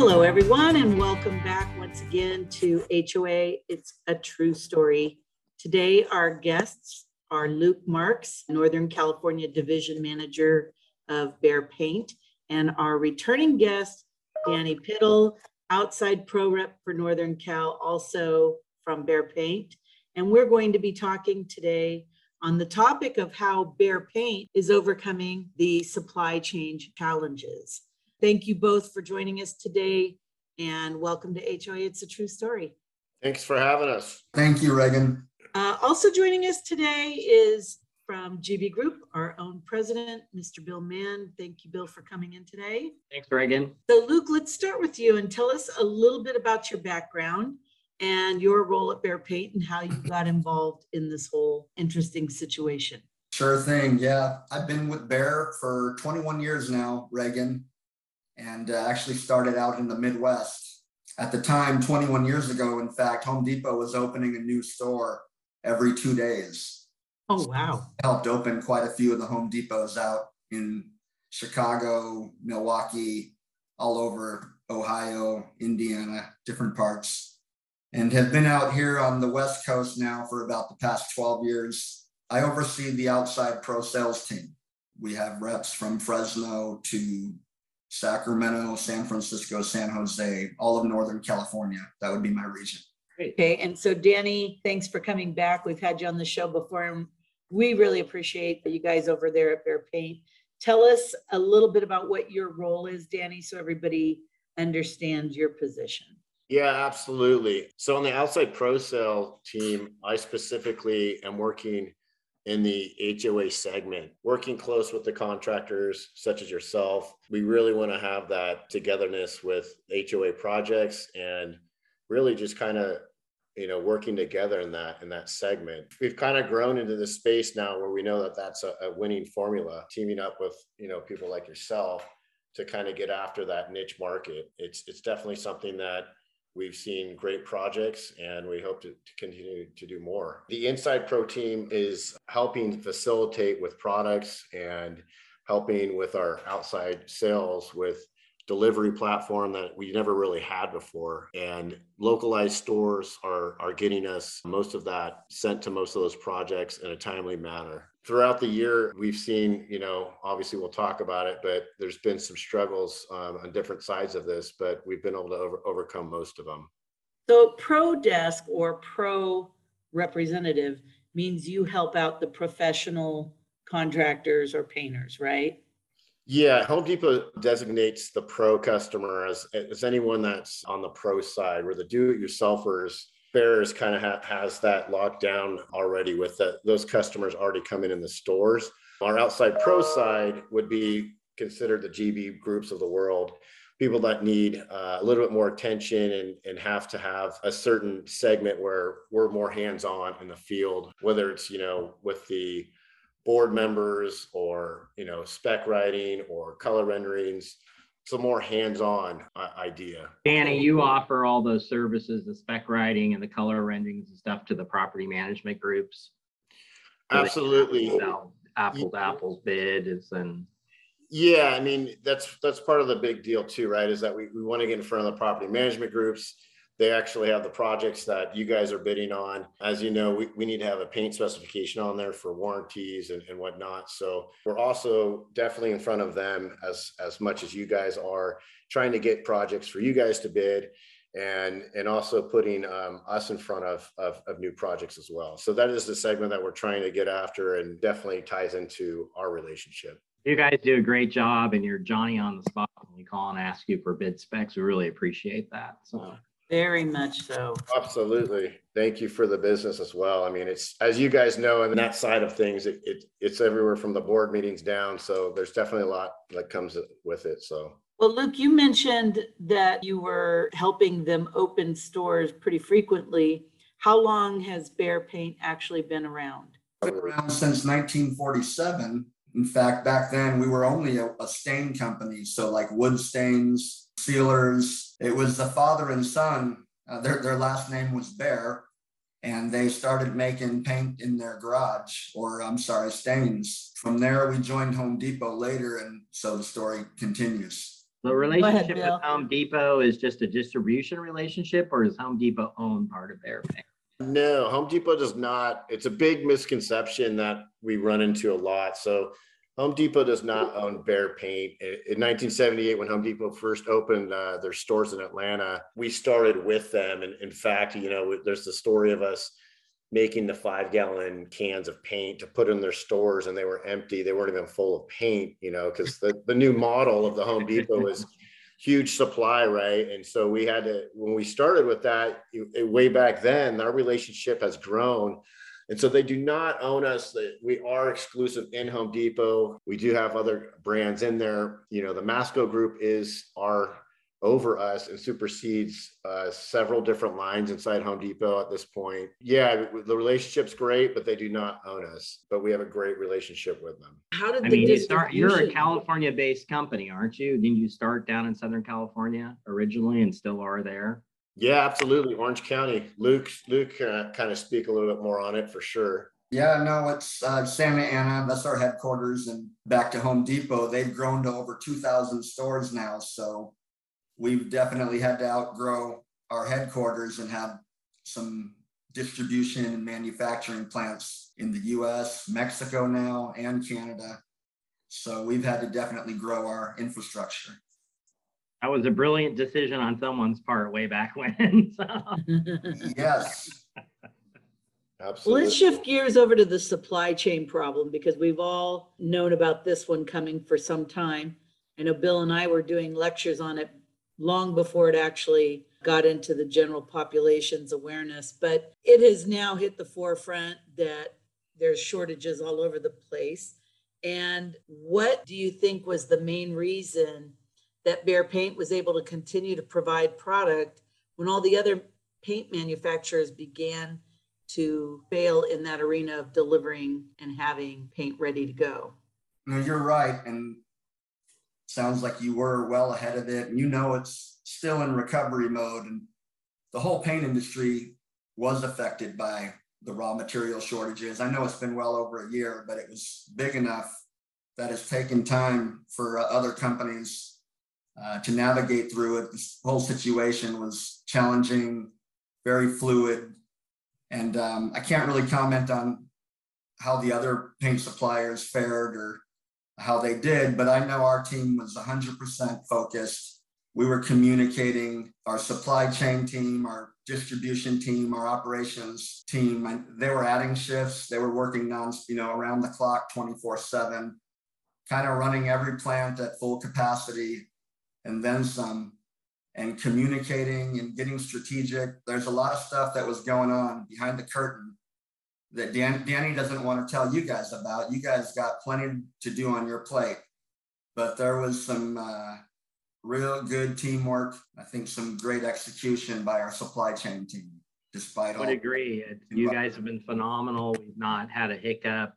Hello, everyone, and welcome back once again to HOA. It's a true story. Today, our guests are Luke Marks, Northern California Division Manager of Behr Paint, and our returning guest, Danny Pittle, outside pro rep for Northern Cal, also from Behr Paint. And we're going to be talking today on the topic of how Behr Paint is overcoming the supply chain challenges. Thank you both for joining us today, and welcome to HOA. It's a true story. Thanks for having us. Thank you, Reagan. Also joining us today is from GB Group, our own president, Mr. Bill Mann. Thank you, Bill, for coming in today. Thanks, Reagan. So, Luke, let's start with you and tell us a little bit about your background and your role at Behr Paint and how you got involved in this whole interesting situation. Sure thing. Yeah, I've been with Behr for 21 years now, Reagan, and actually started out in the Midwest. At the time, 21 years ago, in fact, Home Depot was opening a new store every 2 days. Oh, wow. So helped open quite a few of the Home Depots out in Chicago, Milwaukee, all over Ohio, Indiana, different parts, and have been out here on the West Coast now for about the past 12 years. I oversee the outside pro sales team. We have reps from Fresno to Sacramento, San Francisco, San Jose, all of Northern California. That would be my region. Great. Okay. And so, Danny, thanks for coming back. We've had you on the show before, and we really appreciate you guys over there at Behr Paint. Tell us a little bit about what your role is, Danny, so everybody understands your position. Yeah, absolutely. So on the outside pro sale team, I specifically am working in the HOA segment, working close with the contractors such as yourself. We really want to have that togetherness with HOA projects and really just kind of, you know, working together in that segment. We've kind of grown into this space now where we know that that's a winning formula, teaming up with, you know, people like yourself to kind of get after that niche market. It's definitely something that we've seen great projects, and we hope to continue to do more. The Inside Pro team is helping facilitate with products and helping with our outside sales with delivery platform that we never really had before. And localized stores are getting us most of that sent to most of those projects in a timely manner. Throughout the year, we've seen, you know, obviously we'll talk about it, but there's been some struggles on different sides of this, but we've been able to overcome most of them. So pro desk or pro representative means you help out the professional contractors or painters, right? Yeah, Home Depot designates the pro customer as anyone that's on the pro side, where the do-it-yourselfers. Behr's kind of has that locked down already with those customers already coming in the stores. Our outside pro side would be considered the GB groups of the world, people that need a little bit more attention and have to have a certain segment where we're more hands-on in the field, whether it's, you know, with the board members or, you know, spec writing or color renderings. It's a more hands-on idea. Danny, you offer all those services, the spec writing and the color renderings and stuff, to the property management groups. So absolutely. Apples to apples bids and. Yeah, I mean, that's part of the big deal too, right? Is that we want to get in front of the property management groups. They actually have the projects that you guys are bidding on. As you know, we need to have a paint specification on there for warranties and whatnot. So we're also definitely in front of them as much as you guys are, trying to get projects for you guys to bid and also putting us in front of new projects as well. So that is the segment that we're trying to get after, and definitely ties into our relationship. You guys do a great job, and you're Johnny on the spot when we call and ask you for bid specs. We really appreciate that. So. Very much so. Absolutely. Thank you for the business as well. I mean, it's, as you guys know, in that side of things, it's everywhere from the board meetings down. So there's definitely a lot that comes with it. So. Well, Luke, you mentioned that you were helping them open stores pretty frequently. How long has Behr Paint actually been around? Been around since 1947. In fact, back then we were only a stain company. So like wood stains, sealers. It was the father and son. Their last name was Behr, and they started making paint in their garage, or I'm sorry, stains. From there, we joined Home Depot later, and so the story continues. The relationship with Home Depot is just a distribution relationship, or does Home Depot own part of Behr Paint? No, Home Depot does not. It's a big misconception that we run into a lot. So Home Depot does not own Behr Paint. In 1978, when Home Depot first opened their stores in Atlanta, we started with them. And in fact, you know, there's the story of us making the 5-gallon cans of paint to put in their stores, and they were empty. They weren't even full of paint, you know, because the new model of the Home Depot is huge supply, right? And so we had to, when we started with that way back then, our relationship has grown. And so they do not own us. We are exclusive in Home Depot. We do have other brands in there. You know, the Masco group is our over us and supersedes several different lines inside Home Depot at this point. Yeah, the relationship's great, but they do not own us, but we have a great relationship with them. How did you start? You're a California-based company, aren't you? Didn't you start down in Southern California originally and still are there? Yeah, absolutely. Orange County. Luke can kind of speak a little bit more on it for sure. Yeah, no, it's Santa Ana. That's our headquarters. And back to Home Depot, they've grown to over 2,000 stores now. So we've definitely had to outgrow our headquarters and have some distribution and manufacturing plants in the US, Mexico now, and Canada. So we've had to definitely grow our infrastructure. That was a brilliant decision on someone's part way back when. So. Yes. Absolutely. Let's shift gears over to the supply chain problem, because we've all known about this one coming for some time. I know Bill and I were doing lectures on it long before it actually got into the general population's awareness, but it has now hit the forefront that there's shortages all over the place. And what do you think was the main reason that Behr Paint was able to continue to provide product when all the other paint manufacturers began to fail in that arena of delivering and having paint ready to go? No, you're right. And sounds like you were well ahead of it. And you know, it's still in recovery mode. And the whole paint industry was affected by the raw material shortages. I know it's been well over a year, but it was big enough that it's taken time for other companies to navigate through it. This whole situation was challenging, very fluid. And I can't really comment on how the other paint suppliers fared or how they did, but I know our team was 100% focused. We were communicating, our supply chain team, our distribution team, our operations team, and they were adding shifts. They were working around the clock, 24/7, kind of running every plant at full capacity and then some, and communicating and getting strategic. There's a lot of stuff that was going on behind the curtain that Danny doesn't want to tell you guys about. You guys got plenty to do on your plate, but there was some real good teamwork. I think some great execution by our supply chain team, despite all. I would agree. You guys have been phenomenal. We've not had a hiccup.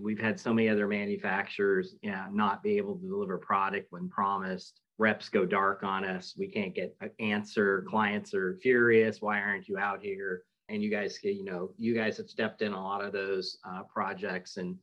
We've had so many other manufacturers not be able to deliver product when promised. Reps go dark on us. We can't get an answer. Clients are furious. Why aren't you out here? And you guys have stepped in a lot of those projects and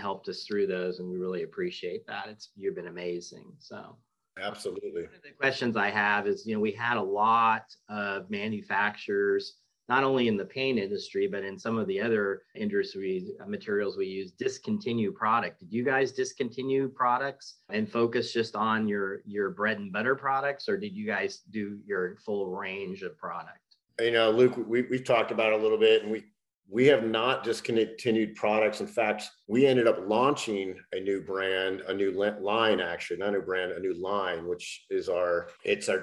helped us through those. And we really appreciate that. You've been amazing. So absolutely. One of the questions I have is, we had a lot of manufacturers, not only in the paint industry, but in some of the other industries, materials we use, discontinue product. Did you guys discontinue products and focus just on your bread and butter products? Or did you guys do your full range of products? You know, Luke, we've talked about it a little bit, and we have not discontinued products. In fact, we ended up launching a new line, which is our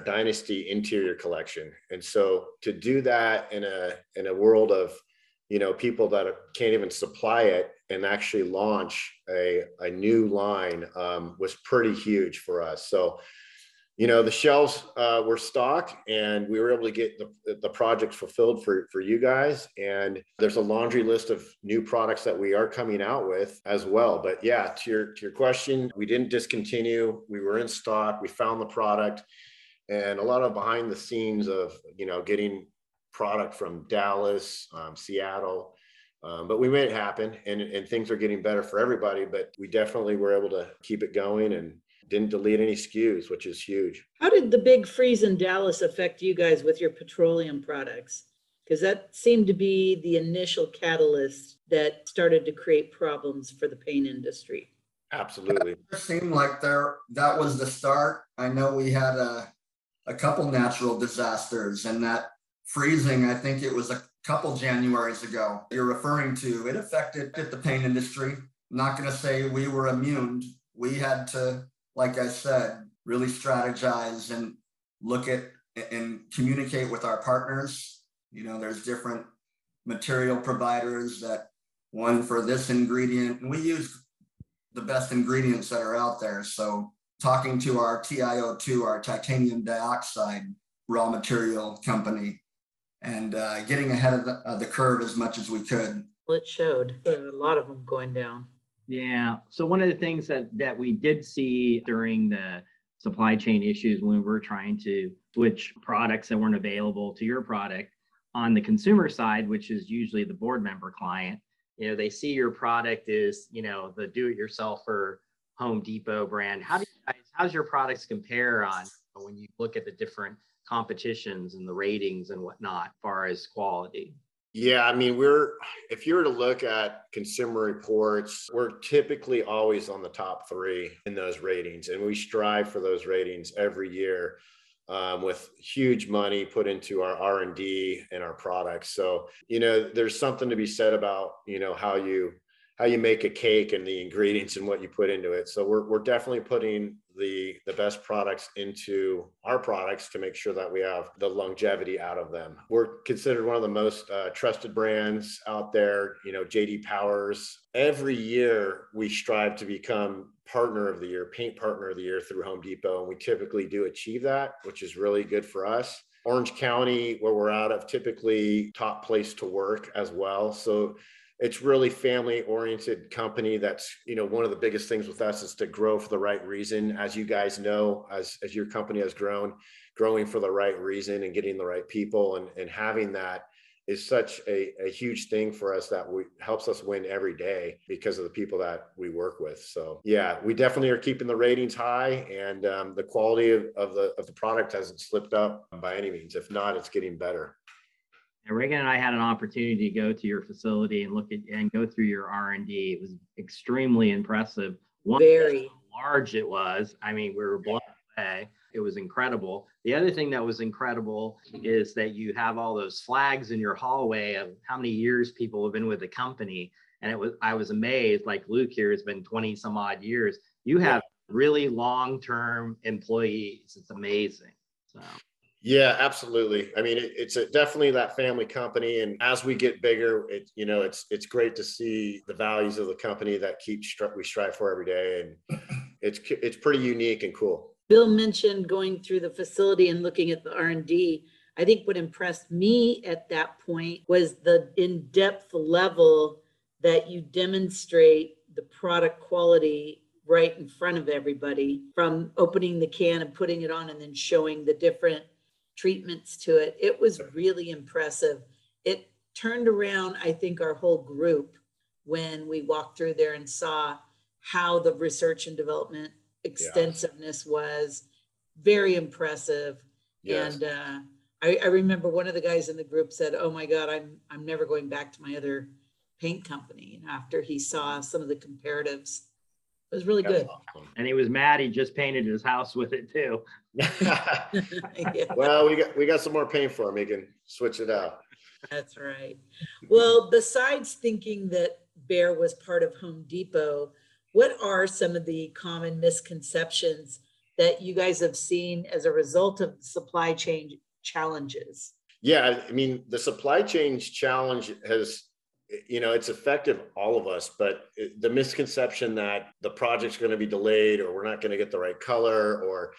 Dynasty interior collection. And so to do that in a world of, people that can't even supply it and actually launch a new line was pretty huge for us. So, the shelves were stocked, and we were able to get the project fulfilled for you guys. And there's a laundry list of new products that we are coming out with as well. But yeah, to your question, we didn't discontinue. We were in stock. We found the product, and a lot of behind the scenes of getting product from Dallas, Seattle. But we made it happen, and things are getting better for everybody. But we definitely were able to keep it going and Didn't delete any SKUs, which is huge. How did the big freeze in Dallas affect you guys with your petroleum products? Because that seemed to be the initial catalyst that started to create problems for the paint industry. Absolutely. It seemed like that was the start. I know we had a couple natural disasters, and that freezing, I think it was a couple Januaries ago you're referring to, it affected the paint industry. I'm not going to say we were immune. We had to, like I said, really strategize and look at and communicate with our partners. You know, there's different material providers that one for this ingredient, and we use the best ingredients that are out there. So talking to our TiO2, our titanium dioxide raw material company, and getting ahead of the curve as much as we could. Well, it showed a lot of them going down. Yeah. So one of the things that we did see during the supply chain issues when we were trying to switch products that weren't available to your product on the consumer side, which is usually the board member client, you know, they see your product is, you know, the do-it-yourselfer Home Depot brand. How's your products compare on when you look at the different competitions and the ratings and whatnot, as far as quality? Yeah, I mean, if you were to look at consumer reports, we're typically always on the top three in those ratings. And we strive for those ratings every year with huge money put into our R&D and our products. So, you know, there's something to be said about, you know, how you make a cake and the ingredients and what you put into it. So we're definitely putting the best products into our products to make sure that we have the longevity out of them. We're considered one of the most trusted brands out there. You know, JD Powers. Every year we strive to become partner of the year, paint partner of the year through Home Depot. And we typically do achieve that, which is really good for us. Orange County, where we're out of, typically top place to work as well. So it's really family-oriented company. That's, you know, one of the biggest things with us is to grow for the right reason. As you guys know, as your company has grown, growing for the right reason and getting the right people and having that is such a huge thing for us that helps us win every day because of the people that we work with. So yeah, we definitely are keeping the ratings high, and the quality of the product hasn't slipped up by any means. If not, it's getting better. And Reagan and I had an opportunity to go to your facility and look at and go through your R&D. It was extremely impressive. Very large it was. I mean, we were blown away. It was incredible. The other thing that was incredible is that you have all those flags in your hallway of how many years people have been with the company. And I was amazed, like Luke here has been 20 some odd years. You have really long-term employees. It's amazing. So. Yeah, absolutely. I mean, it's definitely that family company. And as we get bigger, it's great to see the values of the company that we strive for every day. And it's pretty unique and cool. Bill mentioned going through the facility and looking at the R&D. I think what impressed me at that point was the in-depth level that you demonstrate the product quality right in front of everybody, from opening the can and putting it on and then showing the different treatments to it. It was really impressive. It turned around, I think, our whole group when we walked through there and saw how the research and development extensiveness was very impressive. Yes. And I remember one of the guys in the group said, "Oh my God, I'm never going back to my other paint company." And after he saw some of the comparatives, it was really good. Awesome. And he was mad he just painted his house with it too. Well, we got some more paint for him. He can switch it out. That's right. Well, besides thinking that Behr was part of Home Depot, what are some of the common misconceptions that you guys have seen as a result of supply chain challenges? Yeah, I mean, the supply chain challenge has, you know, it's affected all of us, but the misconception that the project's going to be delayed or we're not going to get the right color, or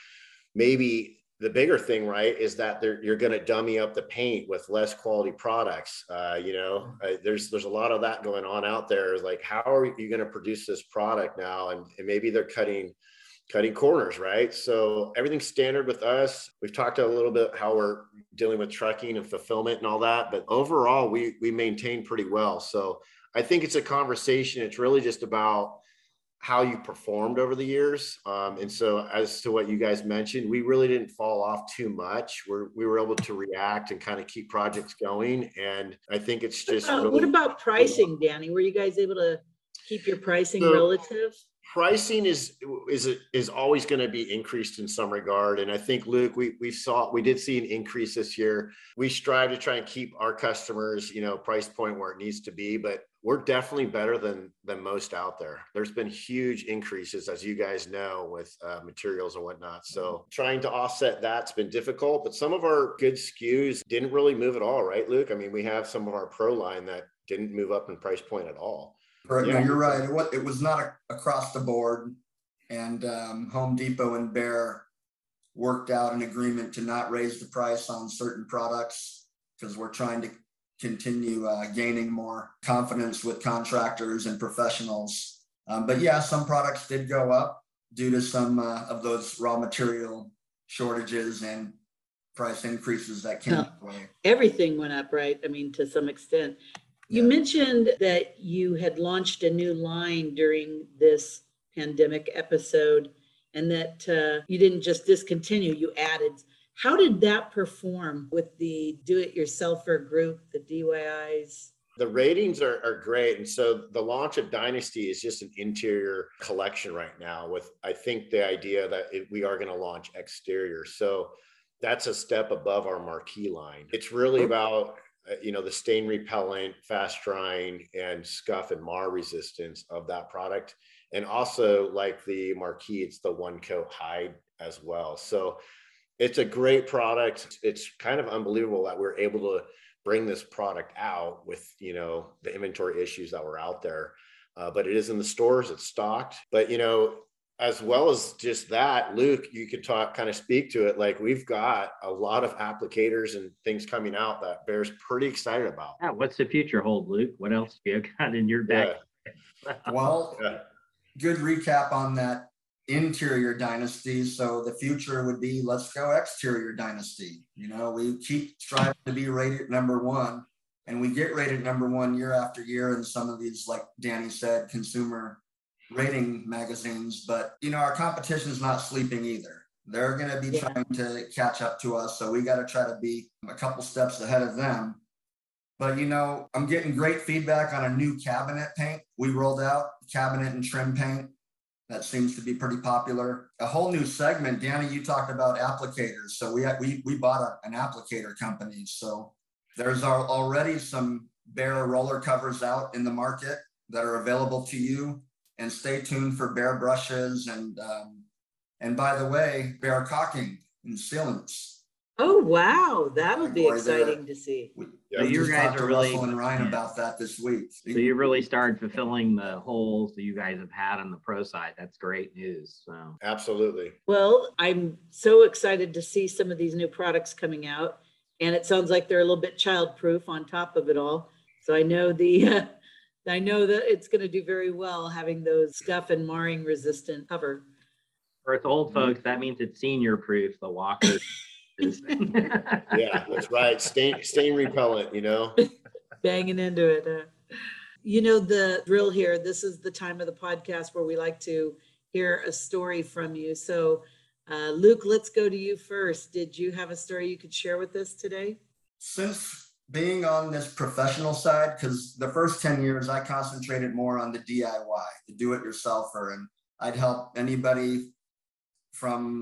maybe the bigger thing, right, is that you're going to dummy up the paint with less quality products. There's a lot of that going on out there. Like, how are you going to produce this product now? And maybe they're cutting corners, right? So everything's standard with us. We've talked a little bit how we're dealing with trucking and fulfillment and all that, but overall we maintain pretty well. So I think it's a conversation. It's really just about how you performed over the years. And so as to what you guys mentioned, we really didn't fall off too much. We were able to react and kind of keep projects going. And I think it's just— what about pricing, Danny? Were you guys able to keep your pricing relative? Pricing is always going to be increased in some regard. And I think, Luke, we did see an increase this year. We strive to try and keep our customers, you know, price point where it needs to be, but we're definitely better than most out there. There's been huge increases, as you guys know, with materials and whatnot. So trying to offset that's been difficult, but some of our good SKUs didn't really move at all, right, Luke? I mean, we have some of our Pro line that didn't move up in price point at all. Right. Yeah. No, you're right. It was not across the board, and Home Depot and Behr worked out an agreement to not raise the price on certain products because we're trying to continue gaining more confidence with contractors and professionals. But yeah, some products did go up due to some of those raw material shortages and price increases that came our way. Everything went up, right? I mean, to some extent. You mentioned that you had launched a new line during this pandemic episode, and that you didn't just discontinue, you added. How did that perform with the do-it-yourselfer group, the DIYs? The ratings are great. And so the launch of Dynasty is just an interior collection right now with, I think, the idea that we are going to launch exterior. So that's a step above our marquee line. It's really about, you know, the stain repellent, fast drying, and scuff and mar resistance of that product. And also, like the marquee, it's the one coat hide as well. So it's a great product. It's kind of unbelievable that we're able to bring this product out with, you know, the inventory issues that were out there. But it is in the stores, it's stocked. But, you know, as well as just that, Luke, you could kind of speak to it. Like, we've got a lot of applicators and things coming out that Behr's pretty excited about. Yeah, what's the future hold, Luke? What else do you got in your bag? Yeah. Well, good recap on that interior Dynasty. So the future would be, let's go exterior Dynasty. You know, we keep striving to be rated number one, and we get rated number one year after year in some of these, like Danny said, consumer rating magazines. But, you know, our competition is not sleeping either. They're going to be trying to catch up to us. So we got to try to be a couple steps ahead of them. But, you know, I'm getting great feedback on a new cabinet paint we rolled out, cabinet and trim paint. That seems to be pretty popular. A whole new segment. Danny, you talked about applicators. So we bought an applicator company. So there's already some Behr roller covers out in the market that are available to you. And stay tuned for Behr brushes and by the way, Behr caulking and sealants. Oh wow, that would be exciting to see. You guys are really— Russell and Ryan about that this week. So you really started fulfilling the holes that you guys have had on the pro side. That's great news. So absolutely. Well, I'm so excited to see some of these new products coming out, and it sounds like they're a little bit childproof on top of it all. So I know that it's going to do very well having those scuff and marring resistant cover. For us old folks, that means it's senior proof, the walker. Yeah, that's right. Stain repellent, you know. Banging into it. You know the drill here. This is the time of the podcast where we like to hear a story from you. So, Luke, let's go to you first. Did you have a story you could share with us today? Since being on this professional side, because the first 10 years I concentrated more on the DIY, the do-it-yourselfer, and I'd help anybody from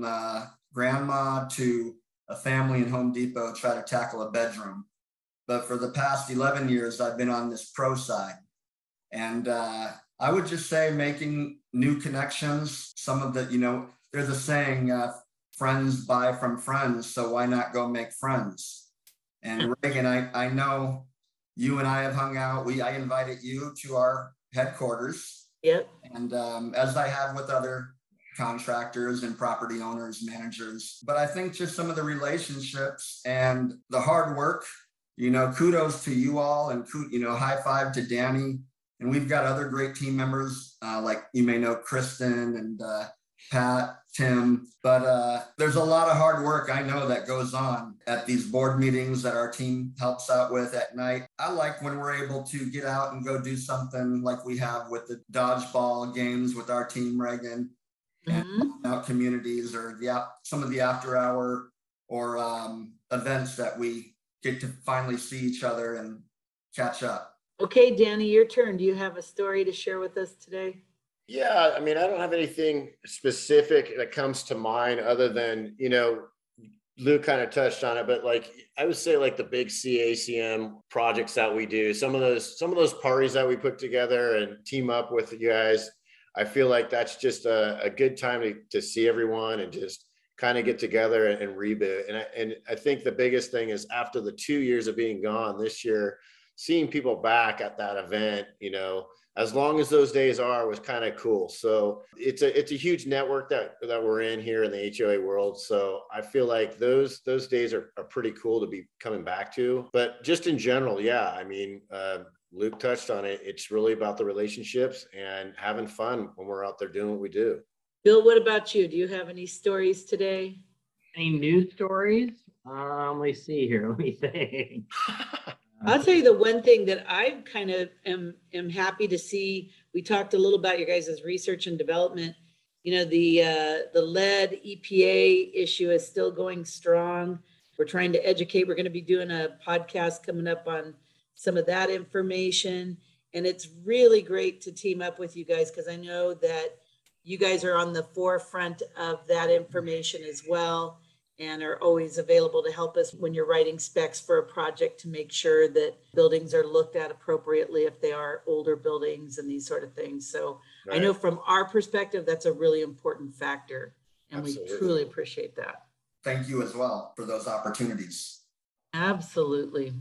grandma to a family in Home Depot try to tackle a bedroom. But for the past 11 years, I've been on this pro side. And I would just say making new connections. Some of the, you know, there's a saying, friends buy from friends, so why not go make friends? And Reagan, I know you and I have hung out. I invited you to our headquarters. Yep. And as I have with other contractors and property owners, managers. But I think just some of the relationships and the hard work, you know, kudos to you all, and, you know, high five to Danny. And we've got other great team members like, you may know, Kristen and Pat, Tim, but there's a lot of hard work I know that goes on at these board meetings that our team helps out with at night. I like when we're able to get out and go do something like we have with the dodgeball games with our team, Reagan, and out communities, or some of the after hour or events that we get to finally see each other and catch up. Okay, Danny, your turn. Do you have a story to share with us today? Yeah, I mean, I don't have anything specific that comes to mind other than, you know, Lou kind of touched on it, but like I would say like the big CACM projects that we do, some of those parties that we put together and team up with you guys, I feel like that's just a good time to see everyone and just kind of get together and reboot. And I think the biggest thing is after the 2 years of being gone this year, seeing people back at that event, you know, as long as those days are, was kind of cool. So it's a huge network that we're in here in the HOA world. So I feel like those days are pretty cool to be coming back to. But just in general, yeah, I mean, Luke touched on it. It's really about the relationships and having fun when we're out there doing what we do. Bill, what about you? Do you have any stories today? Any news stories? Let me see here. Let me think. I'll tell you the one thing that I kind of am happy to see. We talked a little about your guys' research and development. You know, the lead EPA issue is still going strong. We're trying to educate. We're going to be doing a podcast coming up on some of that information. And it's really great to team up with you guys because I know that you guys are on the forefront of that information as well, and are always available to help us when you're writing specs for a project to make sure that buildings are looked at appropriately if they are older buildings and these sort of things. So right. I know from our perspective, that's a really important factor. And absolutely, we truly appreciate that. Thank you as well for those opportunities. Absolutely.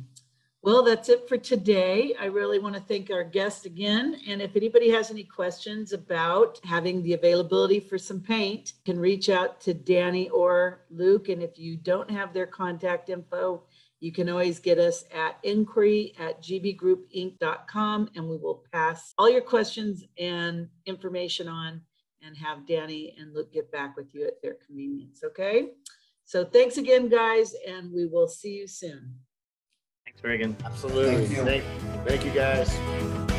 Well, that's it for today. I really want to thank our guest again. And if anybody has any questions about having the availability for some paint, you can reach out to Danny or Luke. And if you don't have their contact info, you can always get us at inquiry@gbgroupinc.com, and we will pass all your questions and information on and have Danny and Luke get back with you at their convenience. Okay. So thanks again, guys, and we will see you soon. Reagan. Absolutely. Thank you guys.